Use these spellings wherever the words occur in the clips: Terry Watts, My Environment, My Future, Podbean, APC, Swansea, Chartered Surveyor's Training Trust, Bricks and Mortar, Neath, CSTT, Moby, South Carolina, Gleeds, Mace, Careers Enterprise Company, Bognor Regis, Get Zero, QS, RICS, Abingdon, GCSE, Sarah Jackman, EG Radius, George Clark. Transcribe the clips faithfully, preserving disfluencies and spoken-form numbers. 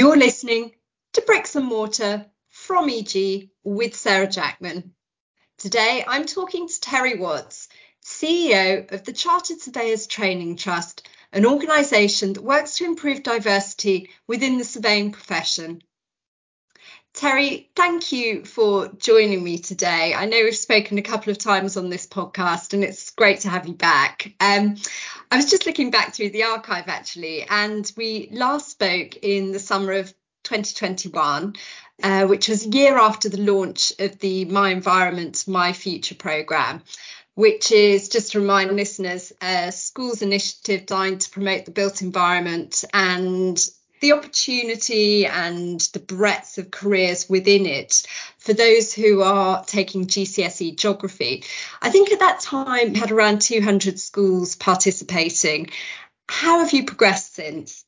You're listening to Bricks and Mortar from E G with Sarah Jackman. Today, I'm talking to Terry Watts, C E O of the Chartered Surveyor's Training Trust, an organisation that works to improve diversity within the surveying profession. Terry, thank you for joining me today. I know we've spoken a couple of times on this podcast and it's great to have you back. Um, I was just looking back through the archive actually, and we last spoke in the summer of twenty twenty-one, uh, which was a year after the launch of the My Environment, My Future programme, which is, just to remind listeners, a schools initiative designed to promote the built environment and the opportunity and the breadth of careers within it for those who are taking G C S E geography. I think at that time had around two hundred schools participating. How have you progressed since?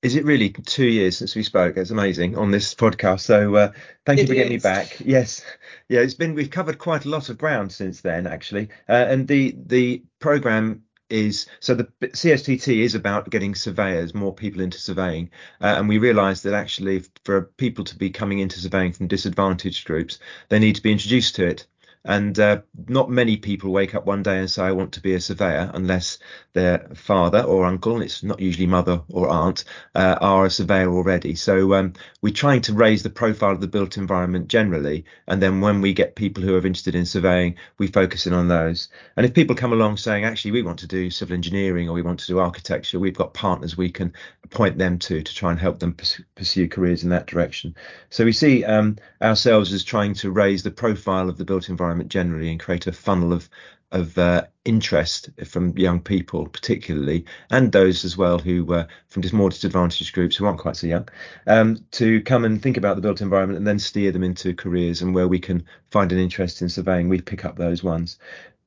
Is it really two years since we spoke? It's amazing on this podcast. So uh, thank you for getting me back. Yes. Yeah, it's been, we've covered quite a lot of ground since then, actually. Uh, and the the programme is, so the C S T T is about getting surveyors, more people into surveying. Uh, and we realised that actually for people to be coming into surveying from disadvantaged groups, they need to be introduced to it. And uh, not many people wake up one day and say, I want to be a surveyor, unless their father or uncle, and it's not usually mother or aunt, uh, are a surveyor already. So um, we're trying to raise the profile of the built environment generally. And then when we get people who are interested in surveying, we focus in on those. And if people come along saying, actually, we want to do civil engineering or we want to do architecture, we've got partners we can point them to, to try and help them pursue careers in that direction. So we see um, ourselves as trying to raise the profile of the built environment generally and create a funnel of of uh, interest from young people particularly, and those as well who were uh, from more disadvantaged groups who aren't quite so young, um, to come and think about the built environment and then steer them into careers, and where we can find an interest in surveying, we pick up those ones.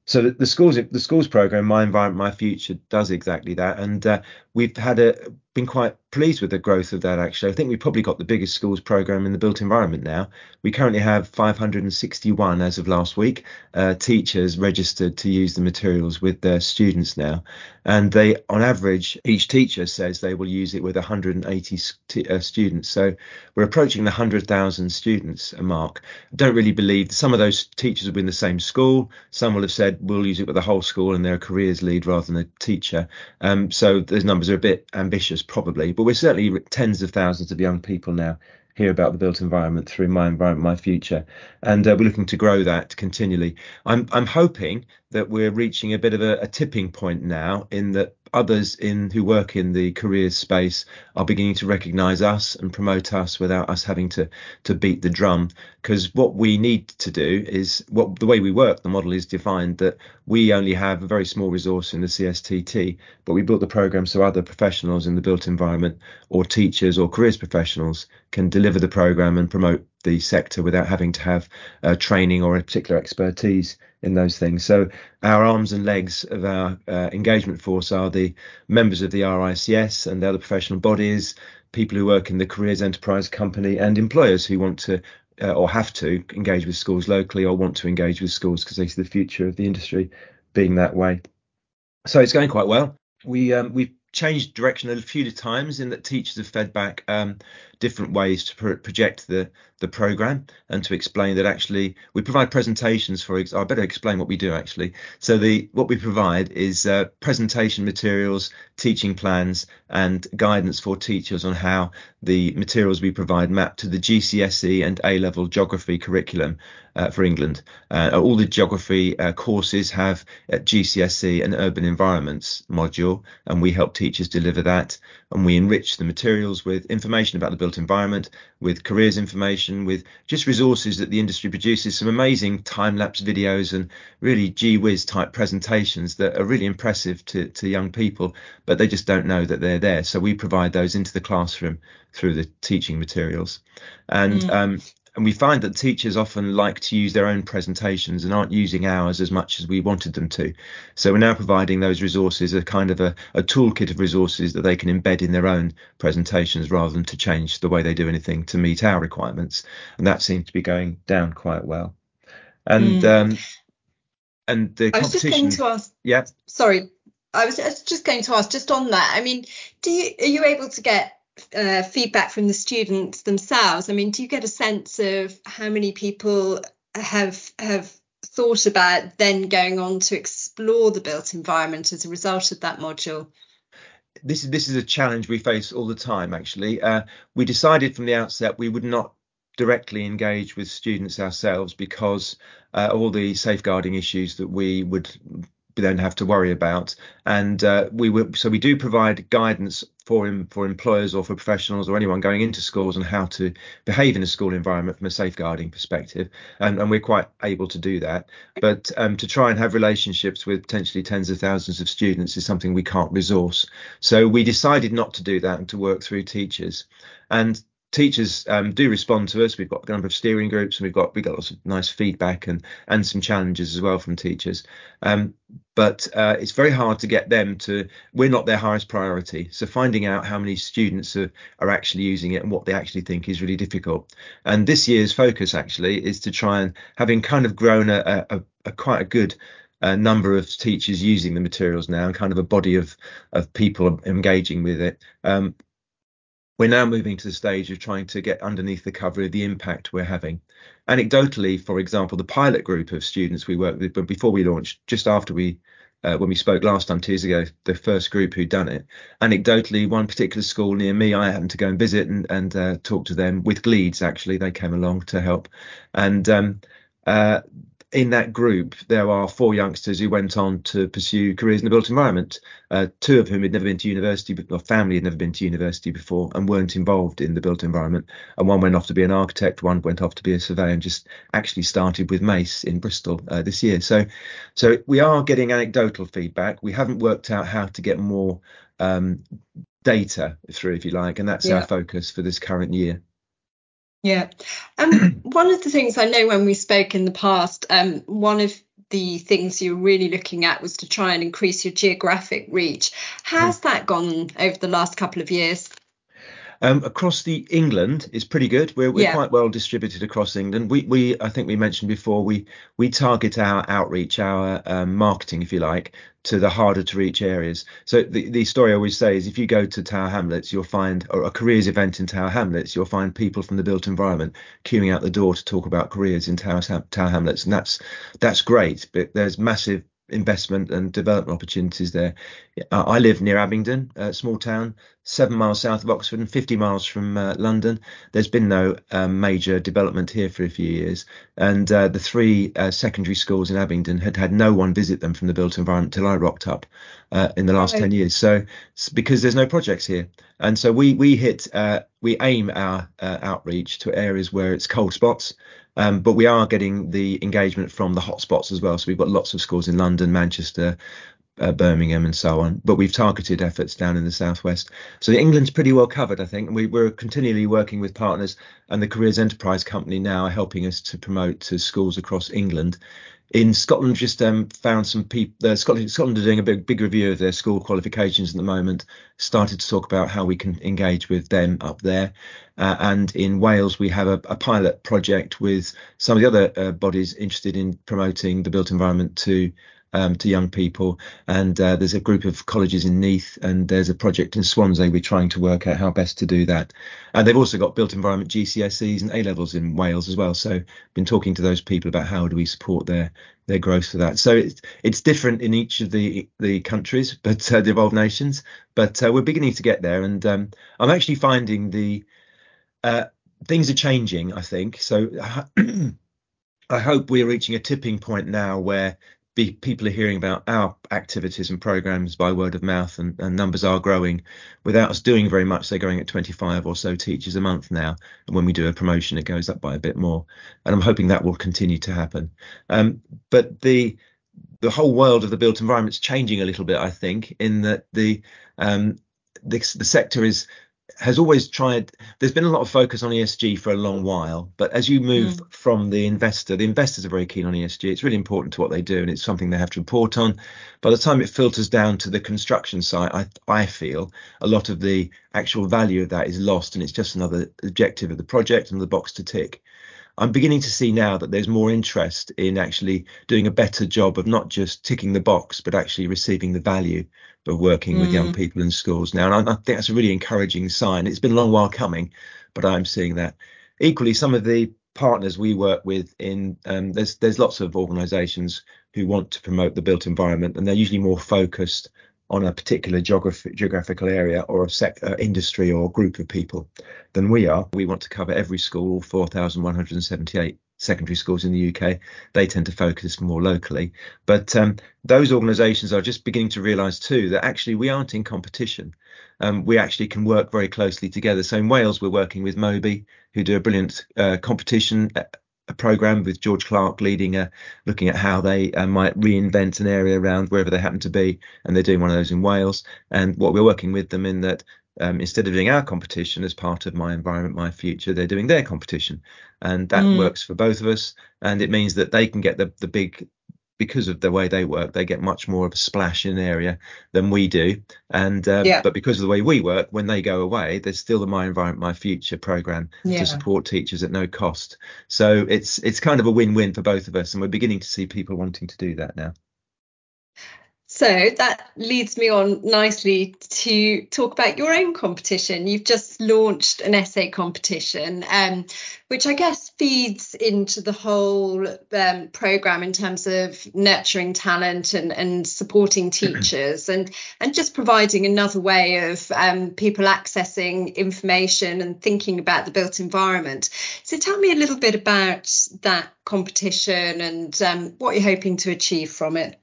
So the schools, the schools program, My Environment, My Future, does exactly that, and uh, we've had a been quite pleased with the growth of that. Actually, I think we've probably got the biggest schools program in the built environment now. We currently have five hundred sixty-one as of last week uh, teachers registered to use the materials with their students now, and they, on average, each teacher says they will use it with one hundred eighty st- uh, students. So we're approaching the one hundred thousand students mark. I don't really believe some of those teachers have been in the same school. Some will have said we'll use it with the whole school, and they're a careers lead rather than a teacher. Um, so those numbers are a bit ambitious, probably, but we're certainly tens of thousands of young people now hear about the built environment through My Environment, My Future, and uh, we're looking to grow that continually. I'm I'm hoping that we're reaching a bit of a, a tipping point now, in that others in who work in the careers space are beginning to recognise us and promote us without us having to to beat the drum. Because what we need to do is, what the way we work, the model is defined that we only have a very small resource in the C S T T, but we built the programme so other professionals in the built environment, or teachers or careers professionals, can deliver the programme and promote the sector without having to have uh, training or a particular expertise in those things. So our arms and legs of our uh, engagement force are the members of the R I C S and the other professional bodies, people who work in the Careers Enterprise Company, and employers who want to uh, or have to engage with schools locally, or want to engage with schools because they see the future of the industry being that way. So it's going quite well. We um, we've changed direction a few times, in that teachers have fed back um, different ways to pro- project the the programme, and to explain that actually we provide presentations for ex- I better explain what we do actually. So the what we provide is uh, presentation materials, teaching plans, and guidance for teachers on how the materials we provide map to the G C S E and A-level geography curriculum uh, for England. Uh, all the geography uh, courses have uh, G C S E and urban environments module, and we help teachers deliver that, and we enrich the materials with information about the built environment, with careers information, with just resources that the industry produces, some amazing time-lapse videos and really gee whiz type presentations that are really impressive to, to young people, but they just don't know that they're there. So we provide those into the classroom through the teaching materials. And mm. um, And we find that teachers often like to use their own presentations and aren't using ours as much as we wanted them to. So we're now providing those resources, a kind of a, a toolkit of resources that they can embed in their own presentations, rather than to change the way they do anything to meet our requirements. And that seems to be going down quite well. And mm. um, and the I was competition, just going to ask. Yeah. Sorry, I was, I was just going to ask just on that. I mean, do you, are you able to get uh, feedback from the students themselves? I mean, do you get a sense of how many people have have thought about then going on to explore the built environment as a result of that module? This is this is a challenge we face all the time, actually. Uh, we decided from the outset we would not directly engage with students ourselves because uh, all the safeguarding issues that we would then have to worry about. And uh, we will, so we do provide guidance for for employers or for professionals or anyone going into schools on how to behave in a school environment from a safeguarding perspective, and, and we're quite able to do that. But um, to try and have relationships with potentially tens of thousands of students is something we can't resource. So we decided not to do that and to work through teachers. And teachers um, do respond to us. We've got a number of steering groups, and we've got we got lots of nice feedback and and some challenges as well from teachers. Um, but uh, it's very hard to get them to. We're not their highest priority, so finding out how many students are are actually using it and what they actually think is really difficult. And this year's focus actually is to try and having kind of grown a, a, a quite a good. a number of teachers using the materials now, and kind of a body of of people engaging with it. Um, We're now moving to the stage of trying to get underneath the cover of the impact we're having. Anecdotally, for example, the pilot group of students we worked with, but before we launched, just after we, uh, when we spoke last time, two years ago, the first group who'd done it. Anecdotally, one particular school near me, I happened to go and visit and, and uh, talk to them with Gleeds, actually. They came along to help. And um, uh, in that group, there are four youngsters who went on to pursue careers in the built environment, uh, two of whom had never been to university, but their family had never been to university before and weren't involved in the built environment. And one went off to be an architect, one went off to be a surveyor, and just actually started with Mace in Bristol uh, this year. So so we are getting anecdotal feedback. We haven't worked out how to get more um, data through, if you like, and that's yeah. our focus for this current year. Yeah. Um, one of the things I know when we spoke in the past, um, one of the things you were really looking at was to try and increase your geographic reach. How's that gone over the last couple of years? Um, across the England is pretty good. We're, we're yeah. quite well distributed across England. We, we, I think we mentioned before, we we target our outreach, our um, marketing, if you like, to the harder to reach areas. So the, the story I always say is if you go to Tower Hamlets, you'll find, or a careers event in Tower Hamlets, you'll find people from the built environment queuing out the door to talk about careers in Tower, Tower Hamlets. And that's that's great, but there's massive investment and development opportunities there. Uh, I live near Abingdon, a small town, seven miles south of Oxford and fifty miles from uh, London. There's been no uh, major development here for a few years. And uh, the three uh, secondary schools in Abingdon had had no one visit them from the built environment till I rocked up uh, in the last ten years. So because there's no projects here. And so we we hit, uh, we aim our uh, outreach to areas where it's cold spots. Um, but we are getting the engagement from the hotspots as well. So we've got lots of schools in London, Manchester, uh, Birmingham and so on. But we've targeted efforts down in the southwest. So England's pretty well covered, I think. And we, we're continually working with partners, and the Careers Enterprise Company now are helping us to promote to schools across England. In Scotland, just um, found some people. Uh, Scotland, Scotland are doing a big, big review of their school qualifications at the moment. Started to talk about how we can engage with them up there. Uh, and in Wales, we have a, a pilot project with some of the other uh, bodies interested in promoting the built environment to um, to young people. And uh, there's a group of colleges in Neath, and there's a project in Swansea. We're trying to work out how best to do that. And they've also got built environment G C S Es and A levels in Wales as well. So been talking to those people about how do we support their their growth for that. So it's it's different in each of the the countries, but uh, the evolved nations. But uh, we're beginning to get there, and um, I'm actually finding the uh, things are changing, I think. So I hope we're reaching a tipping point now where be, people are hearing about our activities and programs by word of mouth, and, and numbers are growing without us doing very much. They're growing at twenty-five or so teachers a month now, and when we do a promotion it goes up by a bit more, and I'm hoping that will continue to happen. Um, but the the whole world of the built environment's changing a little bit, I think, in that the um, the, the sector is has always tried. There's been a lot of focus on E S G for a long while, but as you move mm. from the investor, the investors are very keen on E S G. It's really important to what they do, and it's something they have to report on. By the time it filters down to the construction site, I, I feel a lot of the actual value of that is lost, and it's just another objective of the project, another box to tick. I'm beginning to see now that there's more interest in actually doing a better job of not just ticking the box, but actually receiving the value of working mm. with young people in schools now. And I, I think that's a really encouraging sign. It's been a long while coming, but I'm seeing that. Equally, some of the partners we work with in um, there's there's lots of organisations who want to promote the built environment, and they're usually more focused on a particular geographic, geographical area or a sec, uh, industry or group of people than we are. We want to cover every school, all four thousand one hundred seventy-eight secondary schools in the U K. They tend to focus more locally. But um, those organisations are just beginning to realise too that actually we aren't in competition. Um, we actually can work very closely together. So in Wales, we're working with Moby, who do a brilliant uh, competition a programme with George Clark leading, a, looking at how they uh, might reinvent an area around wherever they happen to be. And they're doing one of those in Wales. And what we're working with them in that um, instead of doing our competition as part of My Environment, My Future, they're doing their competition. And that mm. works for both of us. And it means that they can get the, the big, because of the way they work, they get much more of a splash in an area than we do. And uh, yeah. But because of the way we work, when they go away, there's still the My Environment, My Future programme yeah. to support teachers at no cost. So it's it's kind of a win-win for both of us. And we're beginning to see people wanting to do that now. So that leads me on nicely to talk about your own competition. You've just launched an essay competition, um, which I guess feeds into the whole um, programme in terms of nurturing talent and, and supporting teachers and, and just providing another way of um, people accessing information and thinking about the built environment. So tell me a little bit about that competition and um, what you're hoping to achieve from it.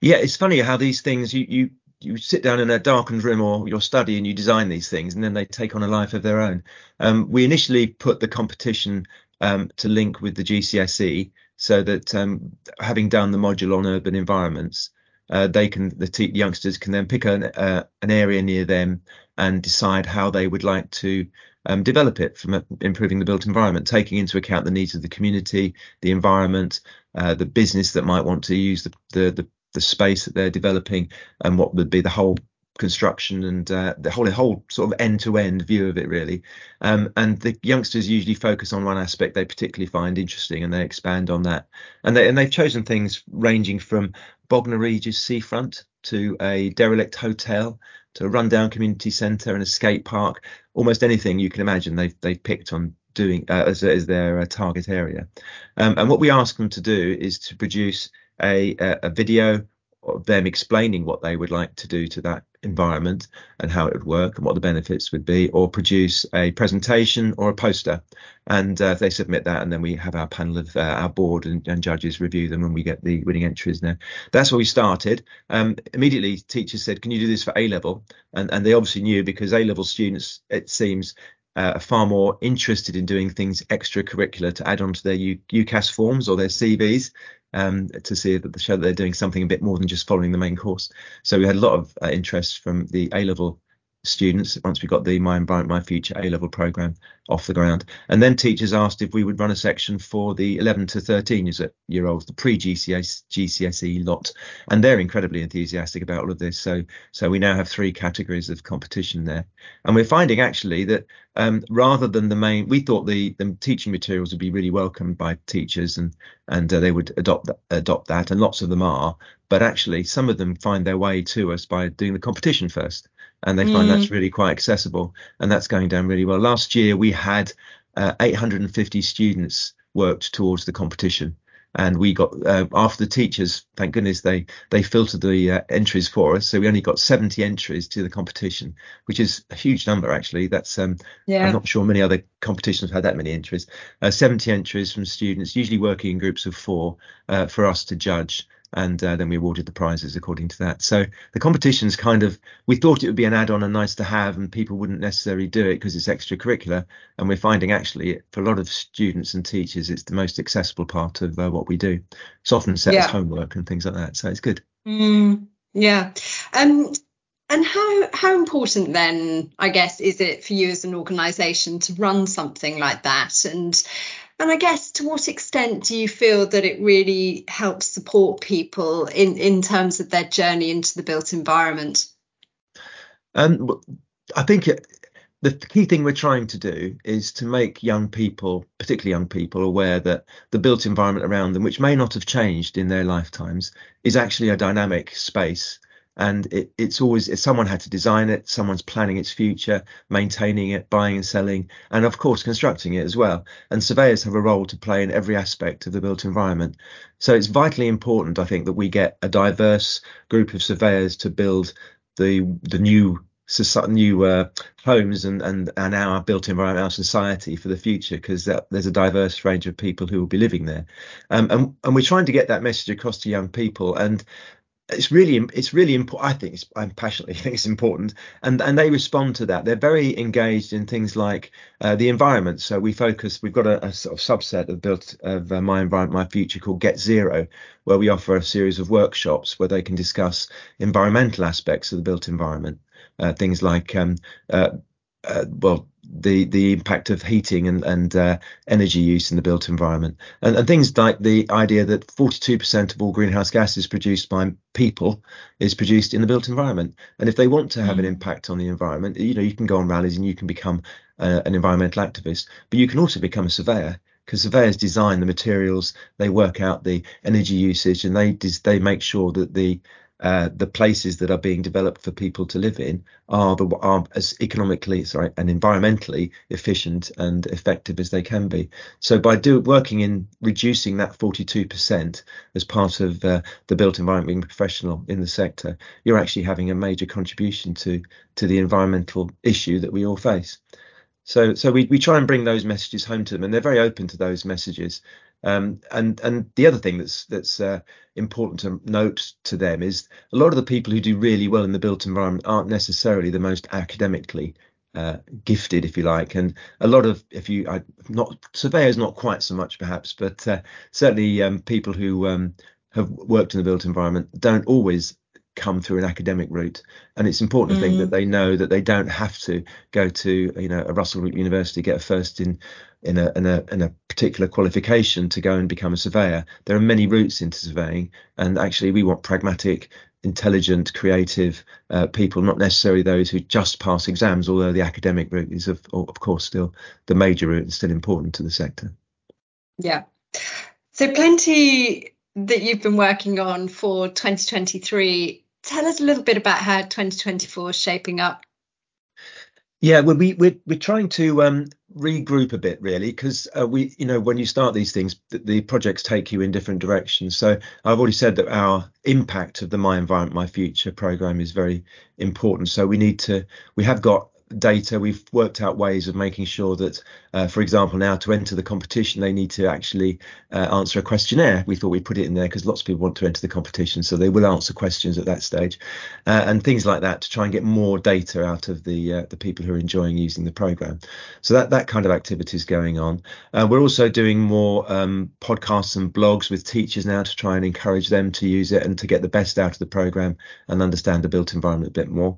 Yeah, it's funny how these things, you, you you sit down in a darkened room or your study and you design these things, and then they take on a life of their own. Um, we initially put the competition um, to link with the G C S E so that um, having done the module on urban environments, uh, they can the te- youngsters can then pick an, uh, an area near them and decide how they would like to um, develop it from uh, improving the built environment, taking into account the needs of the community, the environment, uh, the business that might want to use the the, the the space that they're developing, and what would be the whole construction and uh, the whole whole sort of end-to-end view of it, really. Um, and the youngsters usually focus on one aspect they particularly find interesting, and they expand on that. And, they, and they've chosen things ranging from Bognor Regis seafront to a derelict hotel to a rundown community centre and a skate park, almost anything you can imagine they've, they've picked on doing uh, as, as their uh, target area. Um, and what we ask them to do is to produce A, a video of them explaining what they would like to do to that environment and how it would work and what the benefits would be, or produce a presentation or a poster. And uh, they submit that, and then we have our panel of uh, our board and, and judges review them when we get the winning entries. Now, that's where we started. Um, immediately, teachers said, "Can you do this for A-level?" And, and they obviously knew, because A-level students, it seems, Uh, are far more interested in doing things extracurricular to add on to their U- UCAS forms or their C Vs um, to see that the show that they're doing something a bit more than just following the main course. So we had a lot of uh, interest from the A-level students once we got the My Environment, My Future A-level programme off the ground. And then teachers asked if we would run a section for the eleven to thirteen year olds, the pre-G C S E lot, and they're incredibly enthusiastic about all of this. So so we now have three categories of competition there, and we're finding actually that um, rather than the main, we thought the, the teaching materials would be really welcomed by teachers, and and uh, they would adopt that, adopt that, and lots of them are. But actually, some of them find their way to us by doing the competition first, and they find mm. that's really quite accessible, and that's going down really well. Last year, we had uh, eight hundred fifty students worked towards the competition, and we got uh, after the teachers, thank goodness, they they filtered the uh, entries for us, so we only got seventy entries to the competition, which is a huge number, actually. That's um, yeah. I'm not sure many other competitions have had that many entries. Uh, seventy entries from students, usually working in groups of four, uh, for us to judge. And uh, then we awarded the prizes according to that. So the competition's kind of, we thought it would be an add-on and nice to have, and people wouldn't necessarily do it because it's extracurricular. And we're finding actually for a lot of students and teachers, it's the most accessible part of uh, what we do. It's often set yeah. as homework and things like that. So it's good. Mm, yeah. Um, and how how important then, I guess, is it for you as an organisation to run something like that? And And I guess, to what extent do you feel that it really helps support people in, in terms of their journey into the built environment? Um, I think it, the key thing we're trying to do is to make young people, particularly young people, aware that the built environment around them, which may not have changed in their lifetimes, is actually a dynamic space. And it, it's always, someone had to design it, someone's planning its future, maintaining it, buying and selling, and of course, constructing it as well. And surveyors have a role to play in every aspect of the built environment. So it's vitally important, I think, that we get a diverse group of surveyors to build the the new So new uh, homes and, and, and our built environment, our society for the future, because there's a diverse range of people who will be living there. Um, and, and we're trying to get that message across to young people. And it's really it's really important. I think it's, I passionately think it's important. And, and they respond to that. They're very engaged in things like uh, the environment. So we focus. We've got a, a sort of subset of built of uh, My Environment, My Future called Get Zero, where we offer a series of workshops where they can discuss environmental aspects of the built environment. Uh, things like, um, uh, uh, well, the the impact of heating and, and uh, energy use in the built environment. And, and things like the idea that forty-two percent of all greenhouse gases produced by people is produced in the built environment. And if they want to have an impact on the environment, you know, you can go on rallies and you can become uh, an environmental activist, but you can also become a surveyor. Because surveyors design the materials, they work out the energy usage, and they they make sure that the uh, the places that are being developed for people to live in are the are as economically sorry and environmentally efficient and effective as they can be. So by do working in reducing that forty-two percent as part of uh, the built environment being professional in the sector, you're actually having a major contribution to to the environmental issue that we all face. So so we, we try and bring those messages home to them, and they're very open to those messages. Um, and and the other thing that's that's uh, important to note to them is a lot of the people who do really well in the built environment aren't necessarily the most academically uh, gifted, if you like. And a lot of if you I, not surveyors, not quite so much, perhaps, but uh, certainly um, people who um, have worked in the built environment don't always come through an academic route, and it's important mm. to think that they know that they don't have to go to you know a Russell University, get a first in in a, in a in a particular qualification to go and become a surveyor. There are many routes into surveying, and actually we want pragmatic, intelligent, creative uh, people, not necessarily those who just pass exams, although the academic route is of, of course still the major route and still important to the sector. Yeah, so plenty that you've been working on for twenty twenty-three. Tell us a little bit about how twenty twenty-four is shaping up. Yeah, well, we, we're we're trying to um, regroup a bit, really, because uh, we, you know, when you start these things, the, the projects take you in different directions. So I've already said that our impact of the My Environment, My Future programme is very important. So we need to, we have got data, we've worked out ways of making sure that uh, for example, now to enter the competition they need to actually uh, answer a questionnaire. We thought we'd put it in there because lots of people want to enter the competition, so they will answer questions at that stage uh, and things like that, to try and get more data out of the uh, the people who are enjoying using the program. So that that kind of activity is going on. Uh, we're also doing more um, podcasts and blogs with teachers now to try and encourage them to use it and to get the best out of the program and understand the built environment a bit more.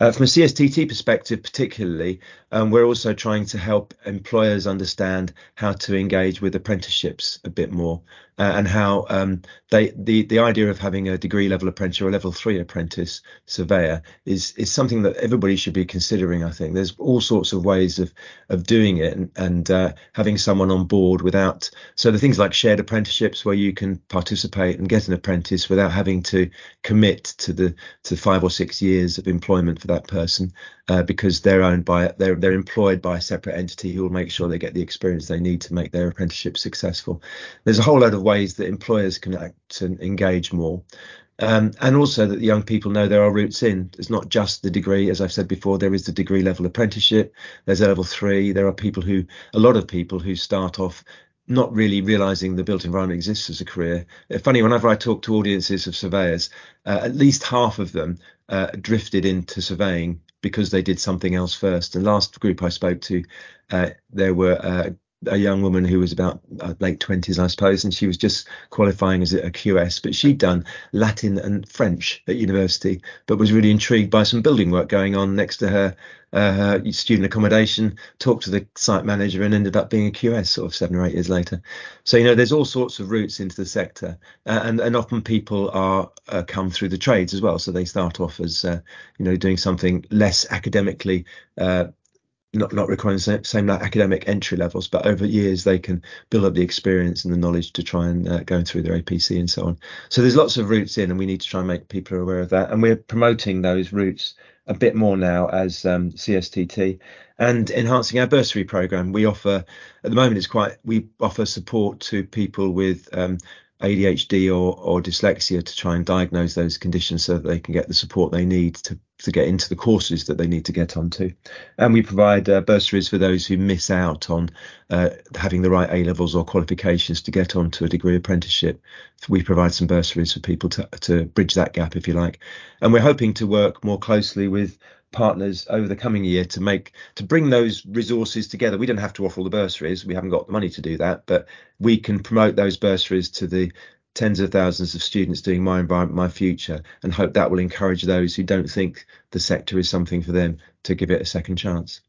Uh, from a C S T T perspective particularly, um, we're also trying to help employers understand how to engage with apprenticeships a bit more uh, and how um, they the, the idea of having a degree level apprentice or a level three apprentice surveyor is, is something that everybody should be considering, I think. There's all sorts of ways of, of doing it and, and uh, having someone on board without... So the things like shared apprenticeships where you can participate and get an apprentice without having to commit to the to five or six years of employment for that person uh, because they're owned by they're they're employed by a separate entity who will make sure they get the experience they need to make their apprenticeship successful. There's a whole lot of ways that employers can act and engage more. Um, and also that the young people know there are routes in. It's not just the degree. As I've said before, there is the degree level apprenticeship. There's a level three. There are people who a lot of people who start off not really realising the built environment exists as a career. Funny, whenever I talk to audiences of surveyors, uh, at least half of them uh, drifted into surveying because they did something else first. The last group I spoke to, uh, there were uh, a young woman who was about uh, late twenties, I suppose, and she was just qualifying as a Q S, but she'd done Latin and French at university, but was really intrigued by some building work going on next to her, uh, her student accommodation, talked to the site manager and ended up being a Q S sort of seven or eight years later. So, you know, there's all sorts of routes into the sector uh, and, and often people are uh, come through the trades as well. So they start off as, uh, you know, doing something less academically uh not not requiring the same like academic entry levels, but over years they can build up the experience and the knowledge to try and uh, go through their A P C and so on. So there's lots of routes in, and we need to try and make people aware of that. And we're promoting those routes a bit more now as um, C S T T and enhancing our bursary program. We offer at the moment it's quite we offer support to people with um, A D H D or, or dyslexia to try and diagnose those conditions so that they can get the support they need to, to get into the courses that they need to get onto. And we provide uh, bursaries for those who miss out on uh, having the right A levels or qualifications to get onto a degree apprenticeship. We provide some bursaries for people to, to bridge that gap, if you like. And we're hoping to work more closely with partners over the coming year to make to bring those resources together. We don't have to offer all the bursaries, we haven't got the money to do that, but we can promote those bursaries to the tens of thousands of students doing My Environment, My Future, and hope that will encourage those who don't think the sector is something for them to give it a second chance.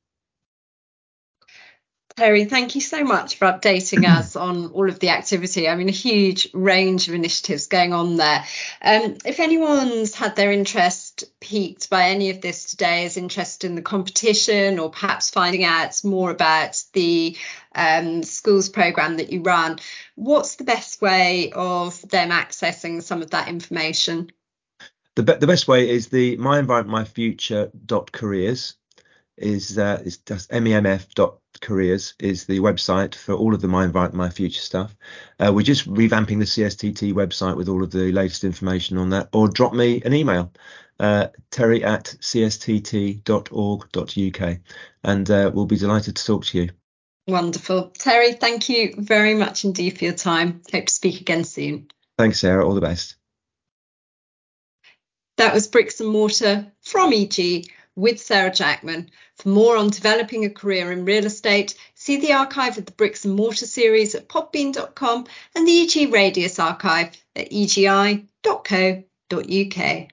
Terry, thank you so much for updating us on all of the activity. I mean, a huge range of initiatives going on there. Um, if anyone's had their interest piqued by any of this today, is interested in the competition or perhaps finding out more about the um, schools programme that you run, what's the best way of them accessing some of that information? The, be- the best way is the My Environment, My Future dot careers. is uh is just memf dot careers is the website for all of the My Environment, My Future stuff. Uh, we're just revamping the C S T T website with all of the latest information on that, or drop me an email, uh terry at c s t t dot org dot u k, and uh, we'll be delighted to talk to you. Wonderful. Terry, thank you very much indeed for your time. Hope to speak again soon. Thanks, Sarah. All the best. That was Bricks and Mortar from E G with Sarah Jackman. For more on developing a career in real estate, see the archive of the Bricks and Mortar series at podbean dot com and the E G Radius archive at e g i dot co dot u k.